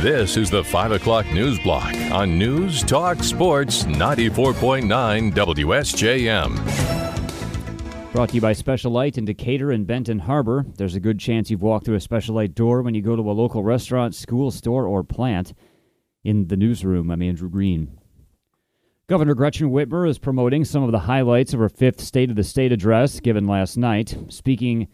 This is the 5 o'clock news block on News Talk Sports 94.9 WSJM. Brought to you by Special Light in Decatur and Benton Harbor. There's a good chance you've walked through a Special Light door when you go to a local restaurant, school, store, or plant. In the newsroom, I'm Andrew Green. Governor Gretchen Whitmer is promoting some of the highlights of her fifth State of the State address given last night. Speaking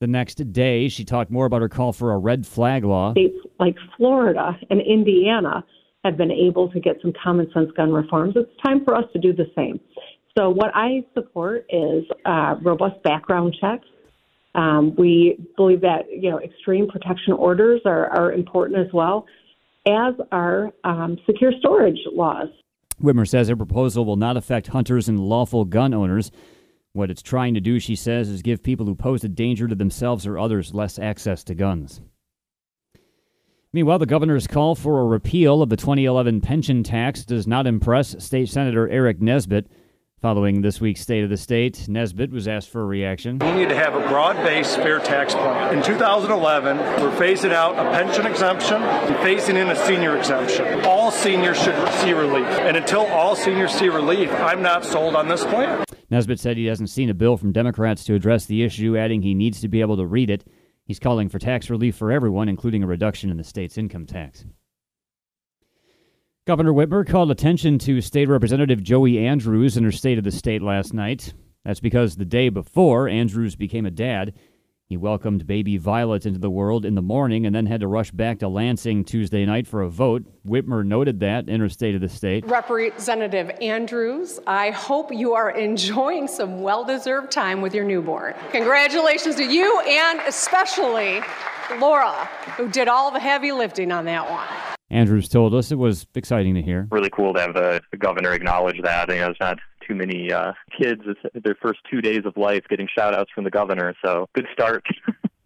the next day, she talked more about her call for a red flag law. States like Florida and Indiana have been able to get some common sense gun reforms. It's time for us to do the same. So what I support is robust background checks. We believe that, you know, extreme protection orders are important as well, as are secure storage laws. Whitmer says her proposal will not affect hunters and lawful gun owners. What it's trying to do, she says, is give people who pose a danger to themselves or others less access to guns. Meanwhile, the governor's call for a repeal of the 2011 pension tax does not impress State Senator Eric Nesbitt. Following this week's State of the State, Nesbitt was asked for a reaction. We need to have a broad-based fair tax plan. In 2011, we're phasing out a pension exemption and phasing in a senior exemption. All seniors should see relief. And until all seniors see relief, I'm not sold on this plan. Nesbitt said he hasn't seen a bill from Democrats to address the issue, adding he needs to be able to read it. He's calling for tax relief for everyone, including a reduction in the state's income tax. Governor Whitmer called attention to State Representative Joey Andrews in her State of the State last night. That's because the day before, Andrews became a dad. He welcomed baby Violet into the world in the morning and then had to rush back to Lansing Tuesday night for a vote. Whitmer noted that in her State of the State. Representative Andrews, I hope you are enjoying some well-deserved time with your newborn. Congratulations to you and especially Laura, who did all the heavy lifting on that one. Andrews told us it was exciting to hear. Really cool to have the governor acknowledge that. You know, there's not too many kids, it's their first 2 days of life, getting shout-outs from the governor. So good start.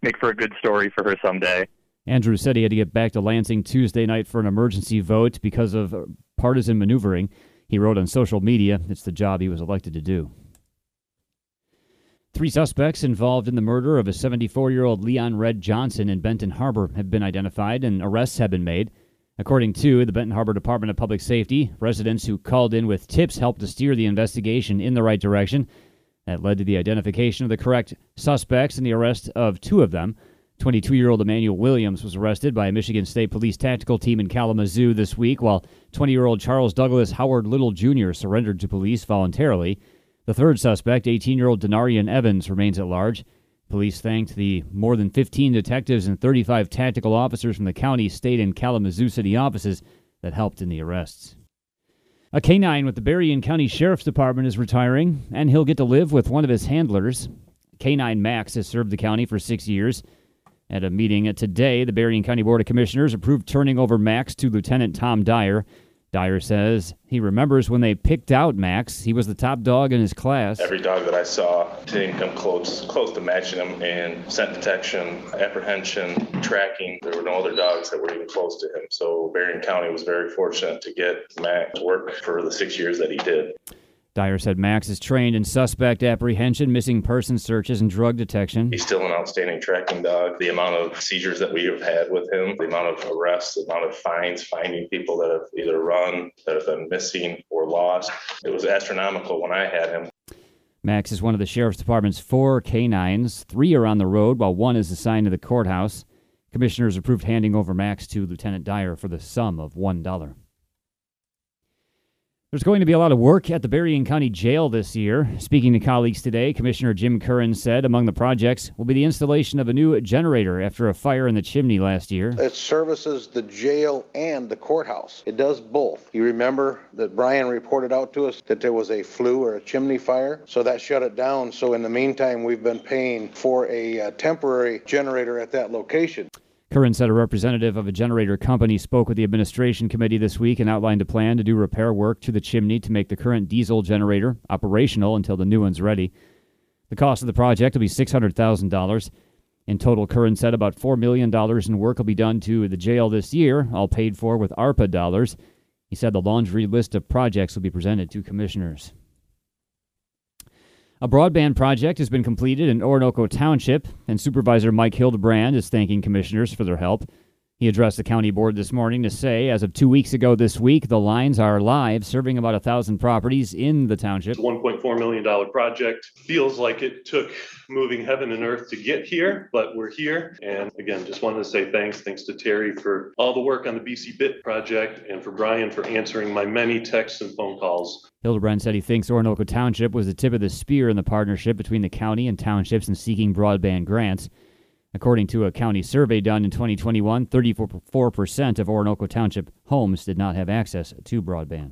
Make for a good story for her someday. Andrews said he had to get back to Lansing Tuesday night for an emergency vote because of partisan maneuvering. He wrote on social media, it's the job he was elected to do. Three suspects involved in the murder of a 74-year-old Leon Red Johnson in Benton Harbor have been identified and arrests have been made. According to the Benton Harbor Department of Public Safety, residents who called in with tips helped to steer the investigation in the right direction. That led to the identification of the correct suspects and the arrest of two of them. 22-year-old Emanuel Williams was arrested by a Michigan State Police Tactical Team in Kalamazoo this week, while 20-year-old Charles Douglas Howard Little Jr. surrendered to police voluntarily. The third suspect, 18-year-old Denarian Evans, remains at large. Police thanked the more than 15 detectives and 35 tactical officers from the county, state, and Kalamazoo City offices that helped in the arrests. A canine with the Berrien County Sheriff's Department is retiring, and he'll get to live with one of his handlers. Canine Max has served the county for 6 years. At a meeting today, the Berrien County Board of Commissioners approved turning over Max to Lieutenant Tom Dyer. Dyer says he remembers when they picked out Max. He was the top dog in his class. Every dog that I saw didn't come close to matching him in scent detection, apprehension, tracking. There were no other dogs that were even close to him. So Berrien County was very fortunate to get Max to work for the 6 years that he did. Dyer said Max is trained in suspect apprehension, missing person searches, and drug detection. He's still an outstanding tracking dog. The amount of seizures that we have had with him, the amount of arrests, the amount of fines, finding people that have either run, that have been missing or lost, it was astronomical when I had him. Max is one of the Sheriff's Department's four canines. Three are on the road, while one is assigned to the courthouse. Commissioners approved handing over Max to Lieutenant Dyer for the sum of $1. There's going to be a lot of work at the Berrien County Jail this year. Speaking to colleagues today, Commissioner Jim Curran said among the projects will be the installation of a new generator after a fire in the chimney last year. It services the jail and the courthouse. It does both. You remember that Brian reported out to us that there was a flue or a chimney fire, so that shut it down. So in the meantime, we've been paying for a temporary generator at that location. Curran said a representative of a generator company spoke with the administration committee this week and outlined a plan to do repair work to the chimney to make the current diesel generator operational until the new one's ready. The cost of the project will be $600,000. In total, Curran said about $4 million in work will be done to the jail this year, all paid for with ARPA dollars. He said the laundry list of projects will be presented to commissioners. A broadband project has been completed in Orinoco Township, and Supervisor Mike Hildebrand is thanking commissioners for their help. He addressed the county board this morning to say, as of 2 weeks ago this week, the lines are live, serving about 1,000 properties in the township. $1.4 million project. Feels like it took moving heaven and earth to get here, but we're here. And again, just wanted to say thanks. Thanks to Terry for all the work on the BCBIT project and for Brian for answering my many texts and phone calls. Hildebrand said he thinks Orinoco Township was the tip of the spear in the partnership between the county and townships in seeking broadband grants. According to a county survey done in 2021, 34% of Orinoco Township homes did not have access to broadband.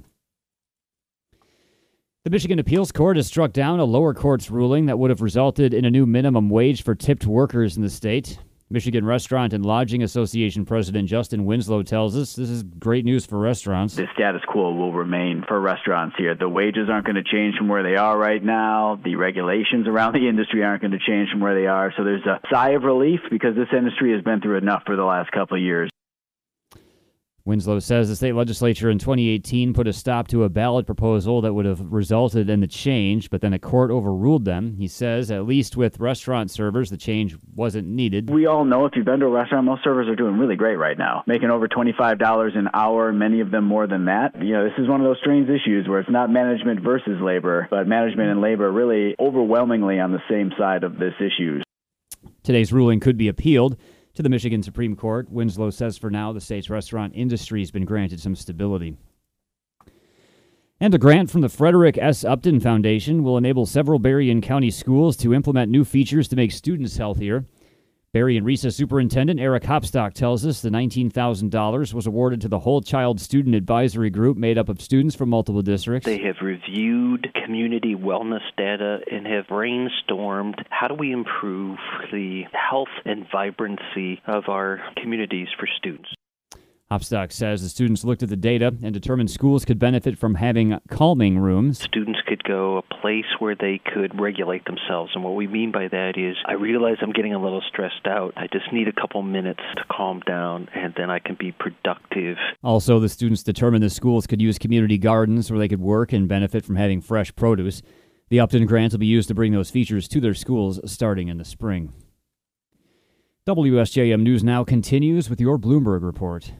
The Michigan Appeals Court has struck down a lower court's ruling that would have resulted in a new minimum wage for tipped workers in the state. Michigan Restaurant and Lodging Association President Justin Winslow tells us this is great news for restaurants. The status quo will remain for restaurants here. The wages aren't going to change from where they are right now. The regulations around the industry aren't going to change from where they are. So there's a sigh of relief because this industry has been through enough for the last couple of years. Winslow says the state legislature in 2018 put a stop to a ballot proposal that would have resulted in the change, but then a court overruled them. He says, at least with restaurant servers, the change wasn't needed. We all know if you've been to a restaurant, most servers are doing really great right now, making over $25 an hour, many of them more than that. You know, this is one of those strange issues where it's not management versus labor, but management and labor really overwhelmingly on the same side of this issue. Today's ruling could be appealed to the Michigan Supreme Court. Winslow says for now the state's restaurant industry has been granted some stability. And a grant from the Frederick S. Upton Foundation will enable several Berrien County schools to implement new features to make students healthier. Berrien RISA Superintendent Eric Hopstock tells us the $19,000 was awarded to the Whole Child Student Advisory Group made up of students from multiple districts. They have reviewed community wellness data and have brainstormed how do we improve the health and vibrancy of our communities for students. Hopstock says the students looked at the data and determined schools could benefit from having calming rooms. Students could go a place where they could regulate themselves. And what we mean by that is, I realize I'm getting a little stressed out. I just need a couple minutes to calm down, and then I can be productive. Also, the students determined the schools could use community gardens where they could work and benefit from having fresh produce. The Upton grants will be used to bring those features to their schools starting in the spring. WSJM News Now continues with your Bloomberg Report.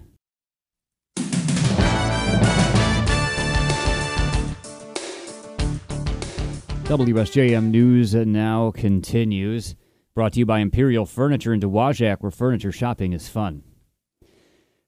WSJM News Now continues, brought to you by Imperial Furniture in Dowagiac, where furniture shopping is fun.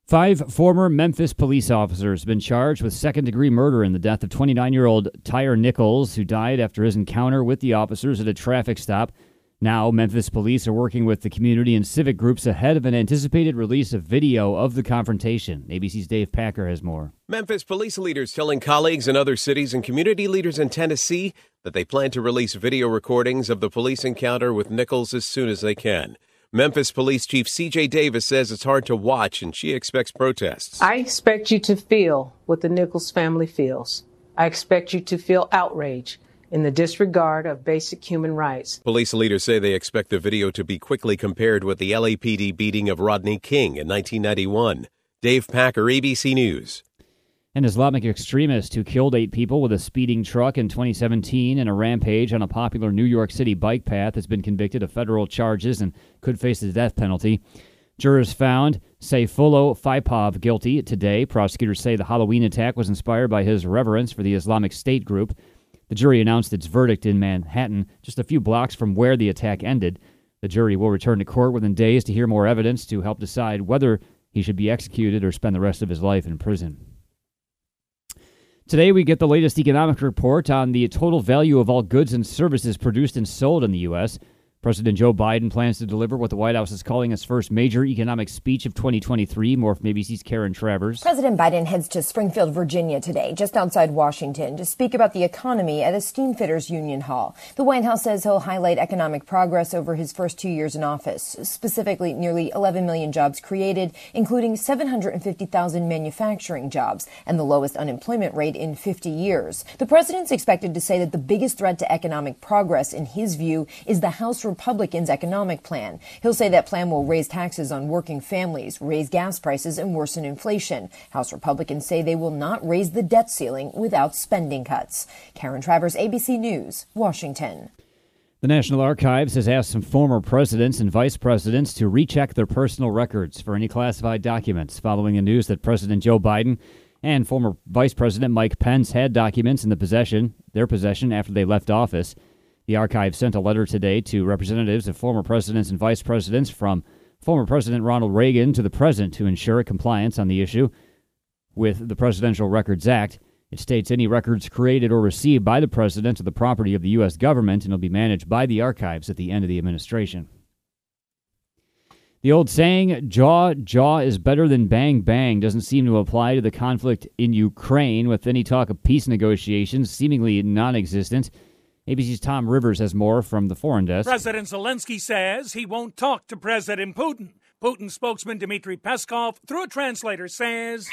5 former Memphis police officers have been charged with second-degree murder in the death of 29-year-old Tyre Nichols, who died after his encounter with the officers at a traffic stop. Now, Memphis police are working with the community and civic groups ahead of an anticipated release of video of the confrontation. ABC's Dave Packer has more. Memphis police leaders telling colleagues in other cities and community leaders in Tennessee that they plan to release video recordings of the police encounter with Nichols as soon as they can. Memphis Police Chief C.J. Davis says it's hard to watch and she expects protests. I expect you to feel what the Nichols family feels. I expect you to feel outrage in the disregard of basic human rights. Police leaders say they expect the video to be quickly compared with the LAPD beating of Rodney King in 1991. Dave Packer, ABC News. An Islamic extremist who killed 8 people with a speeding truck in 2017 in a rampage on a popular New York City bike path has been convicted of federal charges and could face the death penalty. Jurors found Sayfullo Saipov guilty today. Prosecutors say the Halloween attack was inspired by his reverence for the Islamic State group. The jury announced its verdict in Manhattan, just a few blocks from where the attack ended. The jury will return to court within days to hear more evidence to help decide whether he should be executed or spend the rest of his life in prison. Today we get the latest economic report on the total value of all goods and services produced and sold in the U.S. President Joe Biden plans to deliver what the White House is calling his first major economic speech of 2023. More from ABC's Karen Travers. President Biden heads to Springfield, Virginia today, just outside Washington, to speak about the economy at a steamfitters union hall. The White House says he'll highlight economic progress over his first 2 years in office, specifically nearly 11 million jobs created, including 750,000 manufacturing jobs and the lowest unemployment rate in 50 years. The president's expected to say that the biggest threat to economic progress, in his view, is the House Republicans' economic plan. He'll say that plan will raise taxes on working families, raise gas prices, and worsen inflation. House Republicans say they will not raise the debt ceiling without spending cuts. Karen Travers, ABC News, Washington. The National Archives has asked some former presidents and vice presidents to recheck their personal records for any classified documents following the news that President Joe Biden and former Vice President Mike Pence had documents in their possession after they left office. The Archive sent a letter today to representatives of former presidents and vice presidents from former President Ronald Reagan to the present to ensure compliance on the issue with the Presidential Records Act. It states any records created or received by the president are the property of the U.S. government and will be managed by the archives at the end of the administration. The old saying, jaw is better than bang, bang, doesn't seem to apply to the conflict in Ukraine, with any talk of peace negotiations seemingly non-existent. ABC's Tom Rivers has more from the foreign desk. President Zelensky says he won't talk to President Putin. Putin spokesman Dmitry Peskov, through a translator, says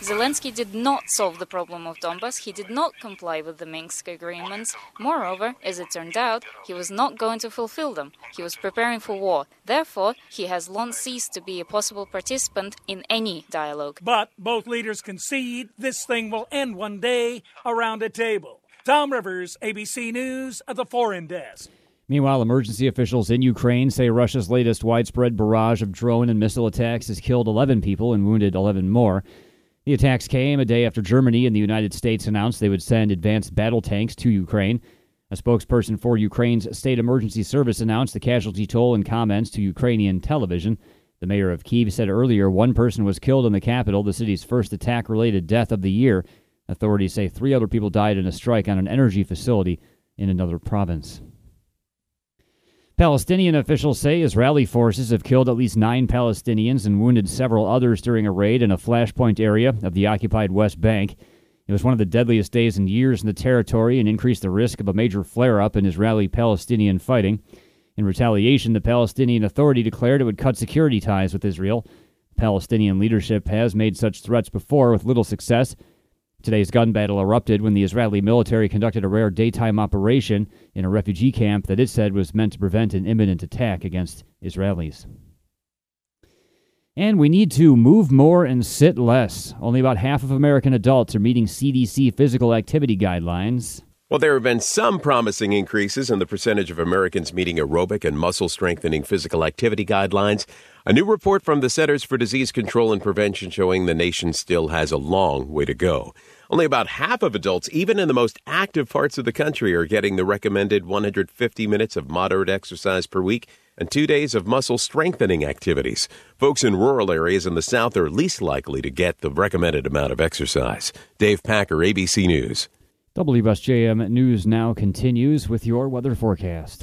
Zelensky did not solve the problem of Donbas. He did not comply with the Minsk agreements. Moreover, as it turned out, he was not going to fulfill them. He was preparing for war. Therefore, he has long ceased to be a possible participant in any dialogue. But both leaders concede this thing will end one day around a table. Tom Rivers, ABC News, at the Foreign Desk. Meanwhile, emergency officials in Ukraine say Russia's latest widespread barrage of drone and missile attacks has killed 11 people and wounded 11 more. The attacks came a day after Germany and the United States announced they would send advanced battle tanks to Ukraine. A spokesperson for Ukraine's State Emergency Service announced the casualty toll in comments to Ukrainian television. The mayor of Kyiv said earlier one person was killed in the capital, the city's first attack-related death of the year. Authorities say 3 other people died in a strike on an energy facility in another province. Palestinian officials say Israeli forces have killed at least 9 Palestinians and wounded several others during a raid in a flashpoint area of the occupied West Bank. It was one of the deadliest days in years in the territory and increased the risk of a major flare-up in Israeli-Palestinian fighting. In retaliation, the Palestinian Authority declared it would cut security ties with Israel. Palestinian leadership has made such threats before with little success. Today's gun battle erupted when the Israeli military conducted a rare daytime operation in a refugee camp that it said was meant to prevent an imminent attack against Israelis. And we need to move more and sit less. Only about half of American adults are meeting CDC physical activity guidelines. Well, there have been some promising increases in the percentage of Americans meeting aerobic and muscle-strengthening physical activity guidelines. A new report from the Centers for Disease Control and Prevention showing the nation still has a long way to go. Only about half of adults, even in the most active parts of the country, are getting the recommended 150 minutes of moderate exercise per week and 2 days of muscle-strengthening activities. Folks in rural areas in the South are least likely to get the recommended amount of exercise. Dave Packer, ABC News. WSJM News now continues with your weather forecast.